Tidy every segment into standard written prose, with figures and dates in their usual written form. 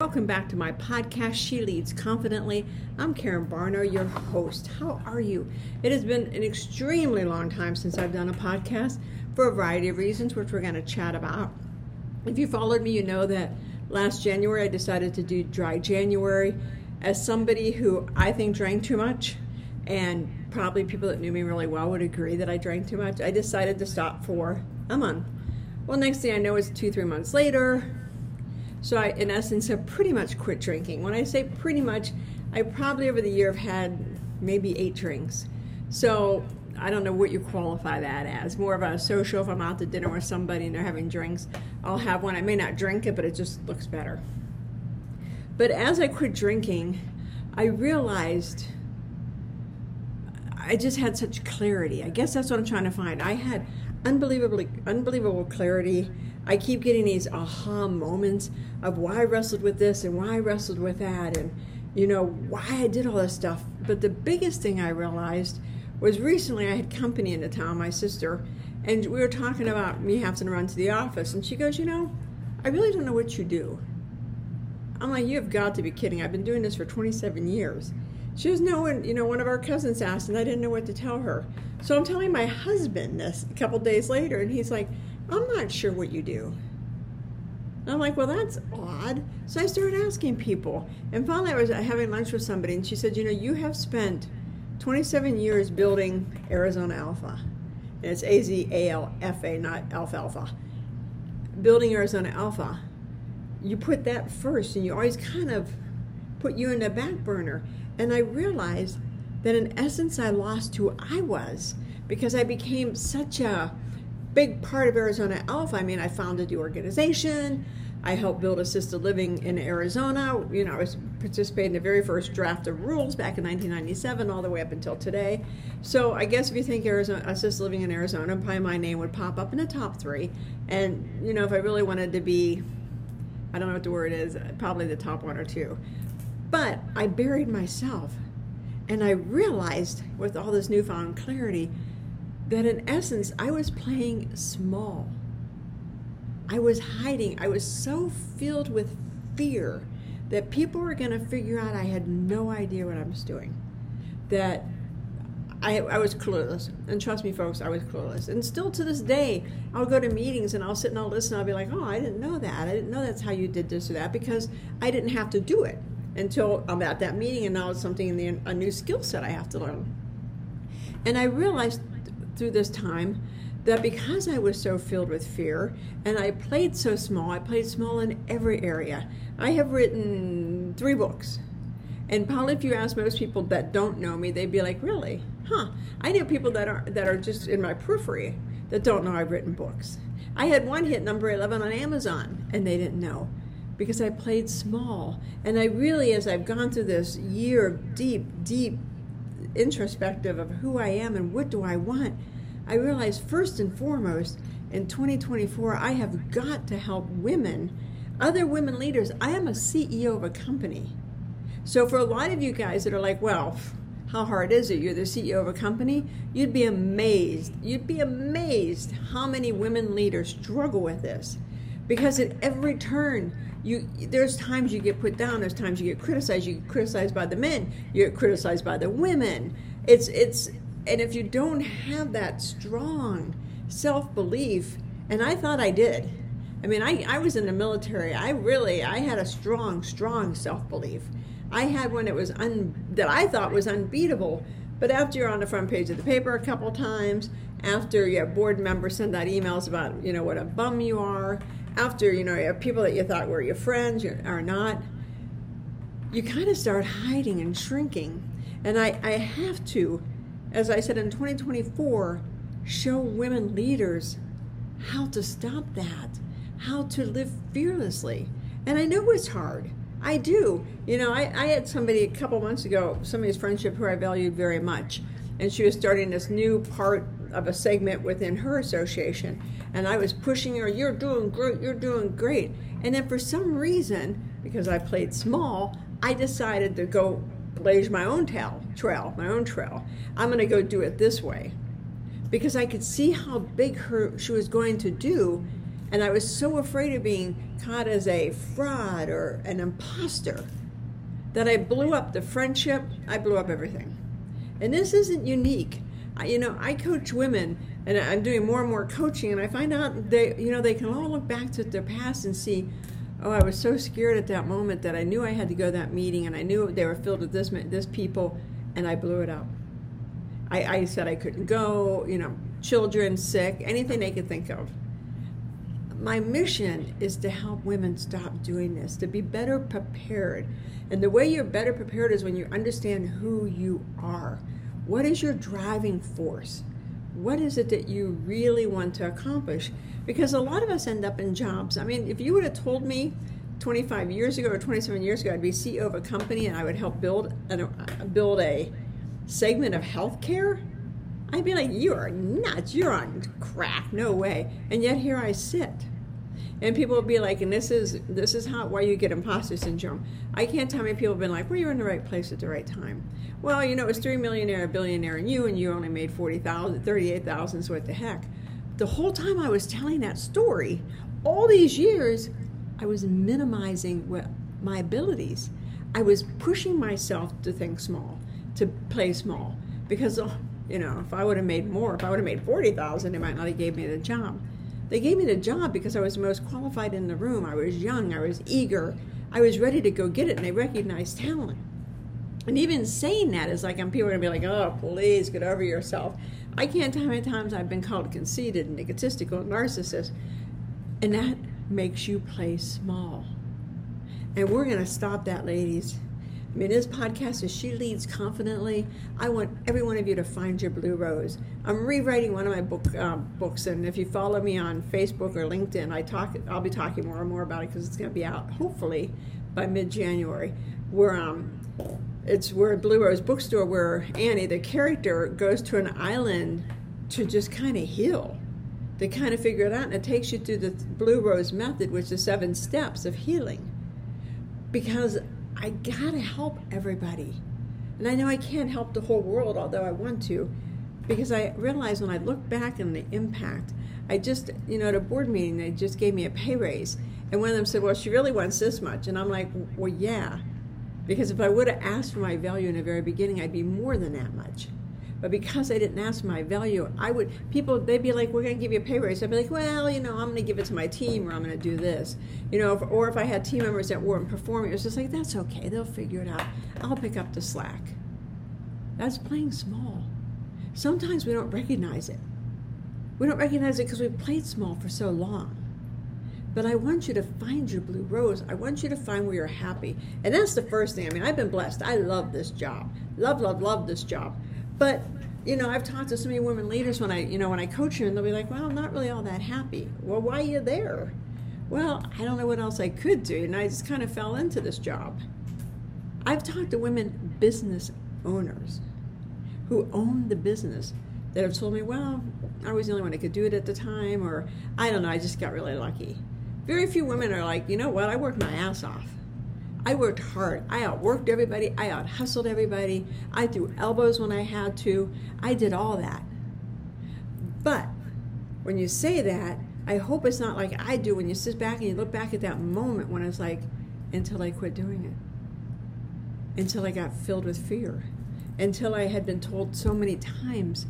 Welcome back to my podcast, She Leads Confidently. I'm Karen Barno, your host. How are you? It has been an extremely long time since I've done a podcast for a variety of reasons, which we're going to chat about. If you followed me, you know that last January I decided to do Dry January. As somebody who I think drank too much, and probably people that knew me really well would agree that I drank too much, I decided to stop for a month. Well, next thing I know, it's 2-3 months later. So I, in essence, have pretty much quit drinking. When I say pretty much, I probably over the year have had maybe 8 drinks. So I don't know what you qualify that as. More of a social, if I'm out to dinner with somebody and they're having drinks, I'll have one. I may not drink it, but it just looks better. But as I quit drinking, I realized I just had such clarity. I guess that's what I'm trying to find. I had unbelievable clarity. I keep getting these aha moments of why I wrestled with this and why I wrestled with that and, you know, why I did all this stuff. But the biggest thing I realized was recently I had company into town, my sister, and we were talking about me having to run to the office. And she goes, you know, I really don't know what you do. I'm like, you have got to be kidding. I've been doing this for 27 years. She was knowing, you know, one of our cousins asked, and I didn't know what to tell her. So I'm telling my husband this a couple days later, and he's like, I'm not sure what you do. And I'm like, well, that's odd. So I started asking people. And finally, I was having lunch with somebody, and she said, you know, you have spent 27 years building Arizona ALFA. And it's A-Z-A-L-F-A, not alfalfa. Building Arizona ALFA. You put that first, and you always kind of put you in the back burner. And I realized that in essence, I lost who I was because I became such a big part of Arizona ALFA. I mean, I founded the organization. I helped build assisted living in Arizona. You know, I was participating in the very first draft of rules back in 1997 all the way up until today. So I guess if you think Arizona assisted living in Arizona, probably my name would pop up in the top 3. And, you know, if I really wanted to be, I don't know what the word is, probably the top 1 or 2. But I buried myself, and I realized with all this newfound clarity that in essence, I was playing small. I was hiding. I was so filled with fear that people were going to figure out I had no idea what I was doing, that I was clueless. And trust me, folks, I was clueless. And still to this day, I'll go to meetings and I'll sit and I'll listen. And I'll be like, oh, I didn't know that. I didn't know that's how you did this or that, because I didn't have to do it until I'm at that meeting, and now it's something in a new skill set I have to learn. And I realized through this time that because I was so filled with fear and I played so small, I played small in every area. I have written 3 books. And probably if you ask most people that don't know me, they'd be like, really? Huh. I know people that are just in my periphery that don't know I've written books. I had one hit number 11 on Amazon, and they didn't know, because I played small. And I really, as I've gone through this year of deep introspective of who I am and what do I want, I realized first and foremost in 2024, I have got to help women, other women leaders. I am a CEO of a company. So for a lot of you guys that are like, well, how hard is it? You're the CEO of a company. You'd be amazed. You'd be amazed how many women leaders struggle with this, because at every turn, there's times you get put down, there's times you get criticized. You get criticized by the men, you get criticized by the women. And if you don't have that strong self-belief, and I thought I did. I mean, I was in the military. I had a strong self-belief. I had one that I thought was unbeatable. But after you're on the front page of the paper a couple times, after your board members send out emails about, you know, what a bum you are, after, you know, you have people that you thought were your friends are not, you kind of start hiding and shrinking. And I have to, as I said, in 2024, show women leaders how to stop that, how to live fearlessly. And I know it's hard. I do. You know, I had somebody a couple months ago, somebody's friendship who I valued very much, and she was starting this new part of a segment within her association, and I was pushing her, you're doing great. And then for some reason, because I played small, I decided to go blaze my own trail. I'm going to go do it this way, because I could see how big she was going to do, And I was so afraid of being caught as a fraud or an imposter that I blew up the friendship, I blew up everything. And this isn't unique. I coach women, and I'm doing more and more coaching, and I find out they can all look back to their past and see, oh, I was so scared at that moment that I knew I had to go to that meeting, and I knew they were filled with this people, and I blew it up. I said I couldn't go, children, sick, anything they could think of. My mission is to help women stop doing this, to be better prepared. And the way you're better prepared is when you understand who you are. What is your driving force? What is it that you really want to accomplish? Because a lot of us end up in jobs. I mean, if you would have told me 25 years ago or 27 years ago, I'd be CEO of a company and I would help build a segment of healthcare, I'd be like, you are nuts, you're on crack, no way. And yet here I sit. And people would be like, and this is why you get imposter syndrome. I can't tell how many people have been like, well, you're in the right place at the right time. Well, it was three millionaire, a billionaire, and you only made 40,000, 38,000, so what the heck. The whole time I was telling that story, all these years, I was minimizing my abilities. I was pushing myself to think small, to play small, because if I would have made more, if I would have made 40,000, they might not have gave me the job. They gave me the job because I was the most qualified in the room. I was young, I was eager, I was ready to go get it, and they recognized talent. And even saying that is like, people are gonna be like, oh, please, get over yourself. I can't tell how many times I've been called conceited and egotistical and narcissist, and that makes you play small. And we're gonna stop that, ladies. This podcast is She Leads Confidently. I want every one of you to find your blue rose. I'm rewriting one of my books, and if you follow me on Facebook or LinkedIn, I'll be talking more and more about it because it's going to be out hopefully by mid-January. We're at Blue Rose Bookstore, where Annie, the character, goes to an island to just kind of heal, to kind of figure it out, and it takes you through the Blue Rose method, which is 7 steps of healing. Because I gotta help everybody. And I know I can't help the whole world, although I want to, because I realize when I look back on the impact, at a board meeting, they just gave me a pay raise. And one of them said, well, she really wants this much. And I'm like, well, yeah. Because if I would have asked for my value in the very beginning, I'd be more than that much. But because I didn't ask for my value, they'd be like, we're gonna give you a pay raise. I'd be like, well, I'm gonna give it to my team, or I'm gonna do this. Or if I had team members that weren't performing, it was just like, that's okay, they'll figure it out. I'll pick up the slack. That's playing small. Sometimes we don't recognize it. We don't recognize it because we've played small for so long. But I want you to find your blue rose. I want you to find where you're happy. And that's the first thing. I've been blessed. I love this job. Love, love, love this job. But, I've talked to so many women leaders when I coach them, and they'll be like, well, I'm not really all that happy. Well, why are you there? Well, I don't know what else I could do, and I just kind of fell into this job. I've talked to women business owners who own the business that have told me, well, I was the only one that could do it at the time, or I don't know, I just got really lucky. Very few women are like, you know what, I worked my ass off. I worked hard. I outworked everybody. I out-hustled everybody. I threw elbows when I had to. I did all that. But when you say that, I hope it's not like I do when you sit back and you look back at that moment when it's like, until I quit doing it. Until I got filled with fear. Until I had been told so many times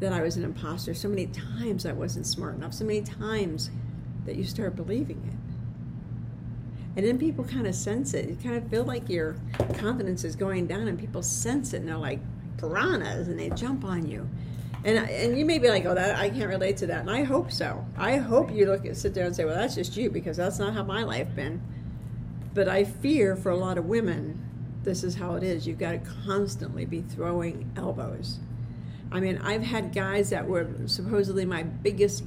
that I was an imposter. So many times I wasn't smart enough. So many times that you start believing it. And then people kind of sense it. You kind of feel like your confidence is going down, and people sense it, and they're like piranhas, and they jump on you. And you may be like, oh, that I can't relate to that. And I hope so. I hope you sit there and say, well, that's just you, because that's not how my life been. But I fear for a lot of women, this is how it is. You've got to constantly be throwing elbows. I've had guys that were supposedly my biggest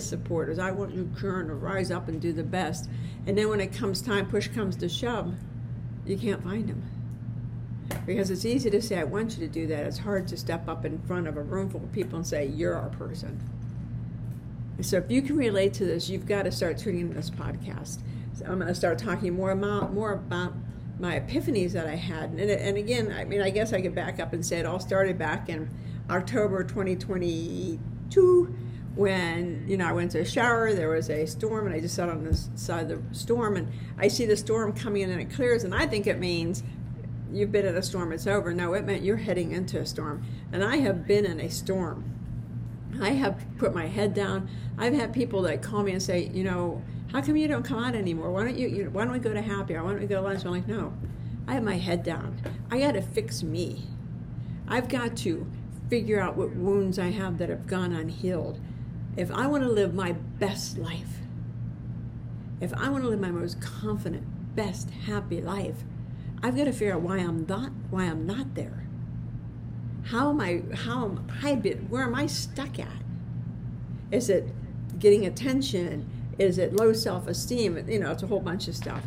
supporters. I want you, Karen, to rise up and do the best. And then when it comes time, push comes to shove, you can't find them. Because it's easy to say, I want you to do that. It's hard to step up in front of a room full of people and say, you're our person. And so if you can relate to this, you've got to start tuning into this podcast. So I'm going to start talking more about my epiphanies that I had. And again, I guess I could back up and say it all started back in October 2022, when, you know, I went to a shower, there was a storm, and I just sat on the side of the storm, and I see the storm coming in and it clears, and I think it means you've been in a storm, it's over. No, it meant you're heading into a storm. And I have been in a storm. I have put my head down. I've had people that call me and say, you know, how come you don't come out anymore? Why don't you why don't we go to happy hour? Why don't we go to lunch? I'm like, no, I have my head down. I got to fix me. I've got to figure out what wounds I have that have gone unhealed. If I want to live my best life, if I want to live my most confident, best, happy life, I've got to figure out why I'm not there. Where am I stuck at? Is it getting attention? Is it low self-esteem? You know, it's a whole bunch of stuff.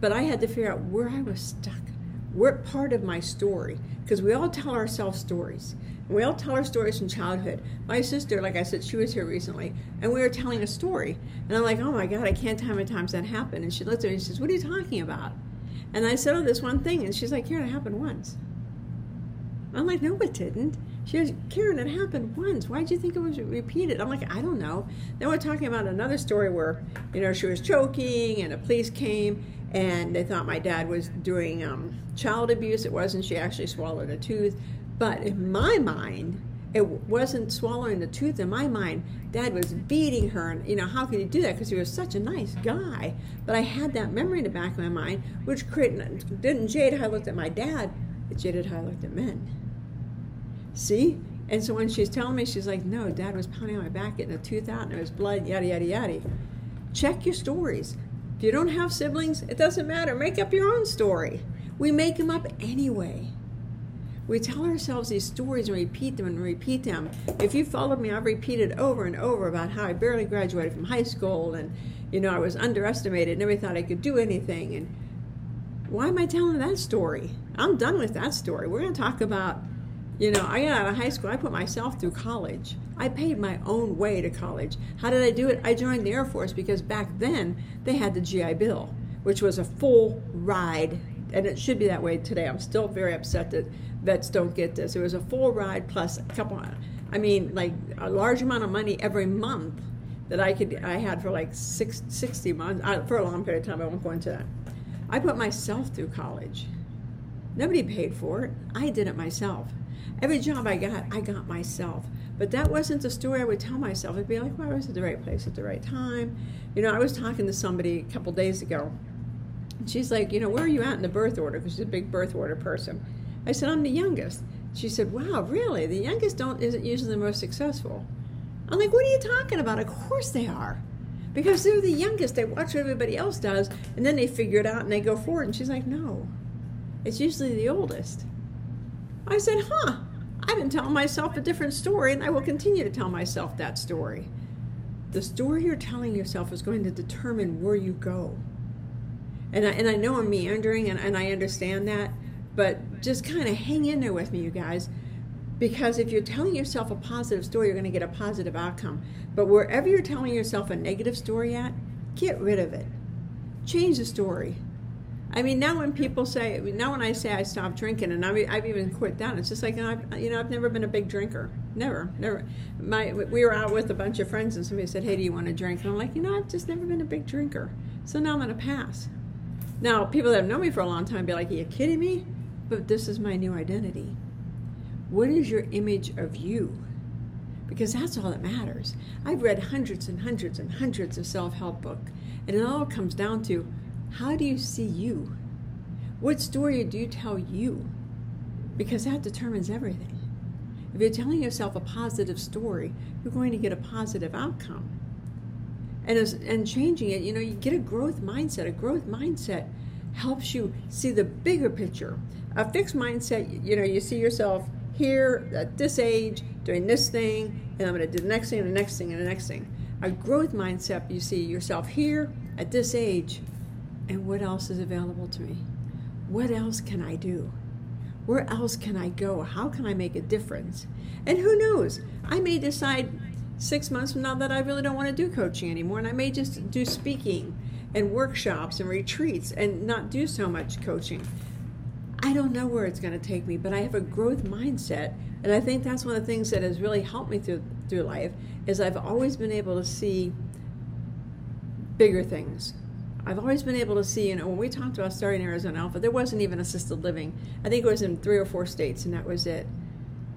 But I had to figure out where I was stuck. What part of my story? Because we all tell ourselves stories. We all tell our stories from childhood. My sister, like I said, she was here recently, and we were telling a story. And I'm like, oh my God, I can't tell how many times that happened. And she looks at me and she says, what are you talking about? And I said, oh, this one thing. And she's like, Karen, it happened once. I'm like, no, it didn't. She goes, Karen, it happened once. Why did you think it was repeated? I'm like, I don't know. Then we're talking about another story where, you know, she was choking and the police came and they thought my dad was doing child abuse. It wasn't. She actually swallowed a tooth. But in my mind, it wasn't swallowing the tooth. In my mind, Dad was beating her. And, you know, how could he do that? Because he was such a nice guy. But I had that memory in the back of my mind, which didn't jade how I looked at my dad. It jaded how I looked at men. See? And so when she's telling me, she's like, no, Dad was pounding on my back, getting a tooth out, and there was blood, yada, yada, yada. Check your stories. If you don't have siblings, it doesn't matter. Make up your own story. We make them up anyway. We tell ourselves these stories and repeat them and repeat them. If you followed me, I've repeated over and over about how I barely graduated from high school and, you know, I was underestimated. Nobody thought I could do anything. And why am I telling that story? I'm done with that story. We're going to talk about, you know, I got out of high school. I put myself through college. I paid my own way to college. How did I do it? I joined the Air Force because back then they had the GI Bill, which was a full ride. And it should be that way today. I'm still very upset that vets don't get this. It was a full ride plus a couple, I mean, like a large amount of money every month that I had for like 60 months, for a long period of time. I won't go into that. I put myself through college. Nobody paid for it. I did it myself. Every job I got myself. But that wasn't the story I would tell myself. It'd be like, well, I was at the right place at the right time. You know, I was talking to somebody a couple days ago. She's like, you know, where are you at in the birth order? Because she's a big birth order person. I said, I'm the youngest. She said, wow, really? The youngest isn't usually the most successful. I'm like, what are you talking about? Of course they are. Because they're the youngest. They watch what everybody else does, and then they figure it out, and they go forward. And she's like, no, it's usually the oldest. I said, huh, I've been telling myself a different story, and I will continue to tell myself that story. The story you're telling yourself is going to determine where you go. And I know I'm meandering, and I understand that, but just kind of hang in there with me, you guys, because if you're telling yourself a positive story, you're going to get a positive outcome. But wherever you're telling yourself a negative story at, get rid of it. Change the story. I mean, now when I say I stopped drinking, and I've even quit that, it's just like, you know, I've never been a big drinker. Never, never. We were out with a bunch of friends, and somebody said, hey, do you want to drink? And I'm like, you know, I've just never been a big drinker. So now I'm going to pass. Now, people that have known me for a long time be like, are you kidding me? But this is my new identity. What is your image of you? Because that's all that matters. I've read hundreds and hundreds and hundreds of self-help books, and it all comes down to, how do you see you? What story do you tell you? Because that determines everything. If you're telling yourself a positive story, you're going to get a positive outcome. And changing it, you know, you get a growth mindset. A growth mindset helps you see the bigger picture. A fixed mindset, you know, you see yourself here at this age doing this thing, and I'm going to do the next thing and the next thing and the next thing. A growth mindset, you see yourself here at this age, and what else is available to me? What else can I do? Where else can I go? How can I make a difference? And who knows? I may decide 6 months from now that I really don't want to do coaching anymore, and I may just do speaking and workshops and retreats and not do so much coaching. I don't know where it's going to take me, but I have a growth mindset, and I think that's one of the things that has really helped me through life is I've always been able to see bigger things. I've always been able to see, when we talked about starting Arizona ALFA, there wasn't even assisted living. I think it was in 3 or 4 states, and that was it.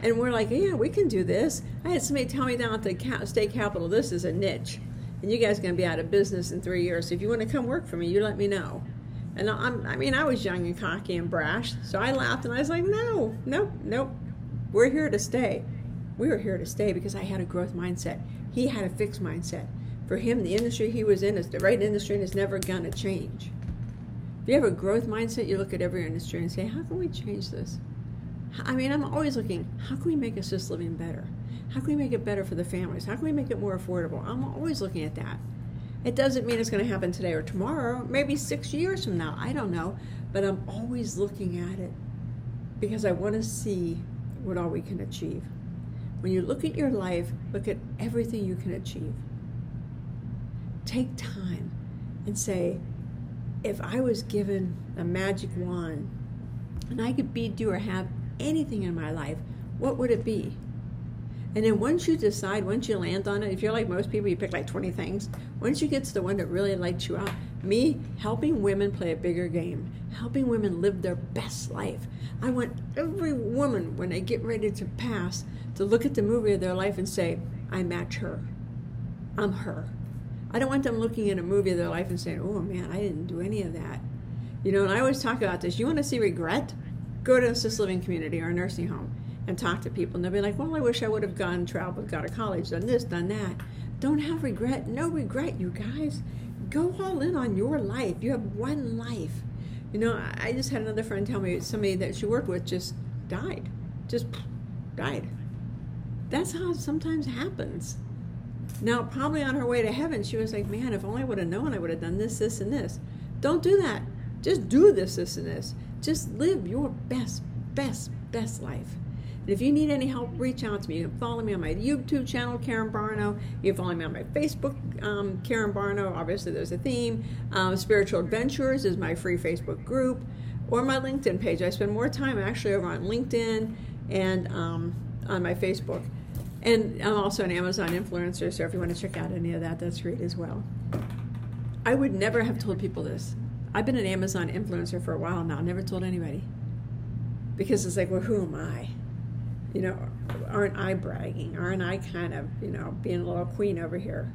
And we're like, yeah, we can do this. I had somebody tell me down at the state capitol, this is a niche, and you guys are going to be out of business in 3 years. So if you want to come work for me, you let me know. And I was young and cocky and brash, so I laughed and I was like, no, nope, nope. We're here to stay. We were here to stay because I had a growth mindset. He had a fixed mindset. For him, the industry he was in is the right industry and it's never going to change. If you have a growth mindset, you look at every industry and say, how can we change this? I mean, I'm always looking, how can we make assisted living better? How can we make it better for the families? How can we make it more affordable? I'm always looking at that. It doesn't mean it's going to happen today or tomorrow, maybe 6 years from now, I don't know. But I'm always looking at it because I want to see what all we can achieve. When you look at your life, look at everything you can achieve. Take time and say, if I was given a magic wand and I could be, do, or have anything in my life, what would it be? And then once you decide, once you land on it, if you're like most people, you pick like 20 things. Once you get to the one that really lights you up, me helping women play a bigger game, helping women live their best life. I want every woman, when they get ready to pass, to look at the movie of their life and say, I match her. I'm her. I don't want them looking at a movie of their life and saying, oh man, I didn't do any of that. You know, and I always talk about this. You want to see regret? Go to an assisted living community or a nursing home and talk to people. And they'll be like, well, I wish I would have gone, traveled, got to college, done this, done that. Don't have regret. No regret, you guys. Go all in on your life. You have one life. You know, I just had another friend tell me somebody that she worked with just died. Just died. That's how it sometimes happens. Now, probably on her way to heaven, she was like, man, if only I would have known, I would have done this, this, and this. Don't do that. Just do this, this, and this. Just live your best, best, best life. And if you need any help, reach out to me. You can follow me on my YouTube channel, Karen Barno. You can follow me on my Facebook, Karen Barno. Obviously, there's a theme. Spiritual Adventures is my free Facebook group. Or my LinkedIn page. I spend more time actually over on LinkedIn and on my Facebook. And I'm also an Amazon influencer, so if you want to check out any of that, that's great as well. I would never have told people this. I've been an Amazon influencer for a while now, never told anybody. Because it's like, well, who am I? You know, aren't I bragging? Aren't I kind of, you know, being a little queen over here?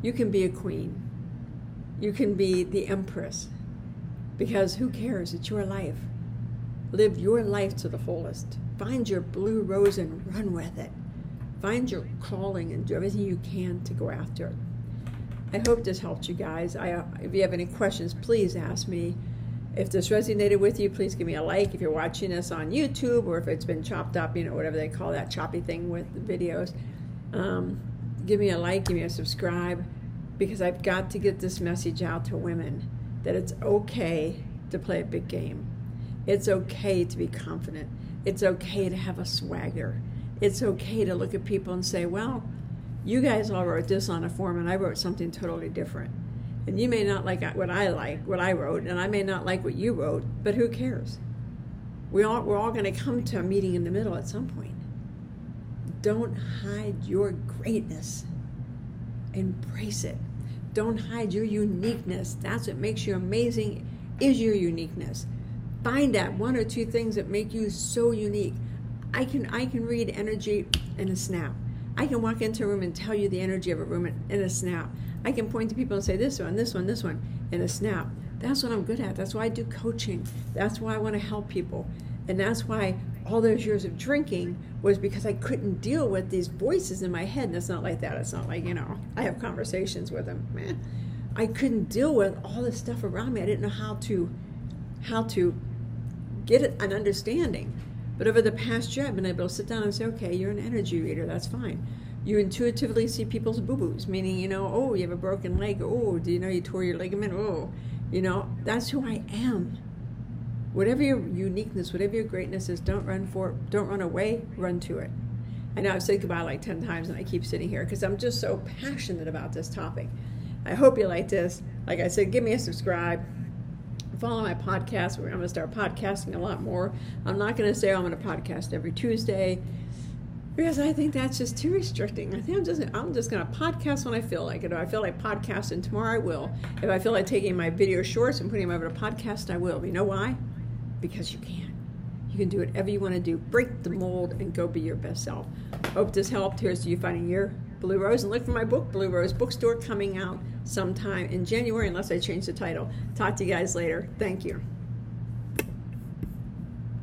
You can be a queen. You can be the empress. Because who cares? It's your life. Live your life to the fullest. Find your blue rose and run with it. Find your calling and do everything you can to go after it. I hope this helped you guys. If you have any questions, please ask me. If this resonated with you, please give me a like. If you're watching this on YouTube or if it's been chopped up, you know, whatever they call that choppy thing with the videos, give me a like, give me a subscribe, because I've got to get this message out to women that it's okay to play a big game. It's okay to be confident. It's okay to have a swagger. It's okay to look at people and say, well, you guys all wrote this on a form and I wrote something totally different. And you may not like, what I wrote, and I may not like what you wrote, but who cares? We're all going to come to a meeting in the middle at some point. Don't hide your greatness. Embrace it. Don't hide your uniqueness. That's what makes you amazing, is your uniqueness. Find out 1 or 2 things that make you so unique. I can read energy in a snap. I can walk into a room and tell you the energy of a room in a snap. I can point to people and say this one, this one, this one in a snap. That's what I'm good at. That's why I do coaching. That's why I want to help people. And that's why all those years of drinking was because I couldn't deal with these voices in my head. And it's not like that. It's not like, you know, I have conversations with them. Man, I couldn't deal with all this stuff around me. I didn't know how to get an understanding. But over the past year, I've been able to sit down and say, okay, you're an energy reader, that's fine. You intuitively see people's boo-boos, meaning, you know, oh, you have a broken leg, oh, do you know you tore your ligament, oh, you know, that's who I am. Whatever your uniqueness, whatever your greatness is, don't run away, run to it. I know I've said goodbye like 10 times and I keep sitting here because I'm just so passionate about this topic. I hope you like this. Like I said, give me a subscribe. Follow my podcast. I'm going to start podcasting a lot more. I'm not going to say I'm going to podcast every Tuesday. Because I think that's just too restricting. I think I'm just going to podcast when I feel like it. If I feel like podcasting tomorrow, I will. If I feel like taking my video shorts and putting them over to podcast, I will. But you know why? Because you can. You can do whatever you want to do. Break the mold and go be your best self. Hope this helped. Here's to you finding your Blue Rose. And look for my book, Blue Rose Bookstore, coming out sometime in January, unless I change the title. Talk to you guys later. Thank you.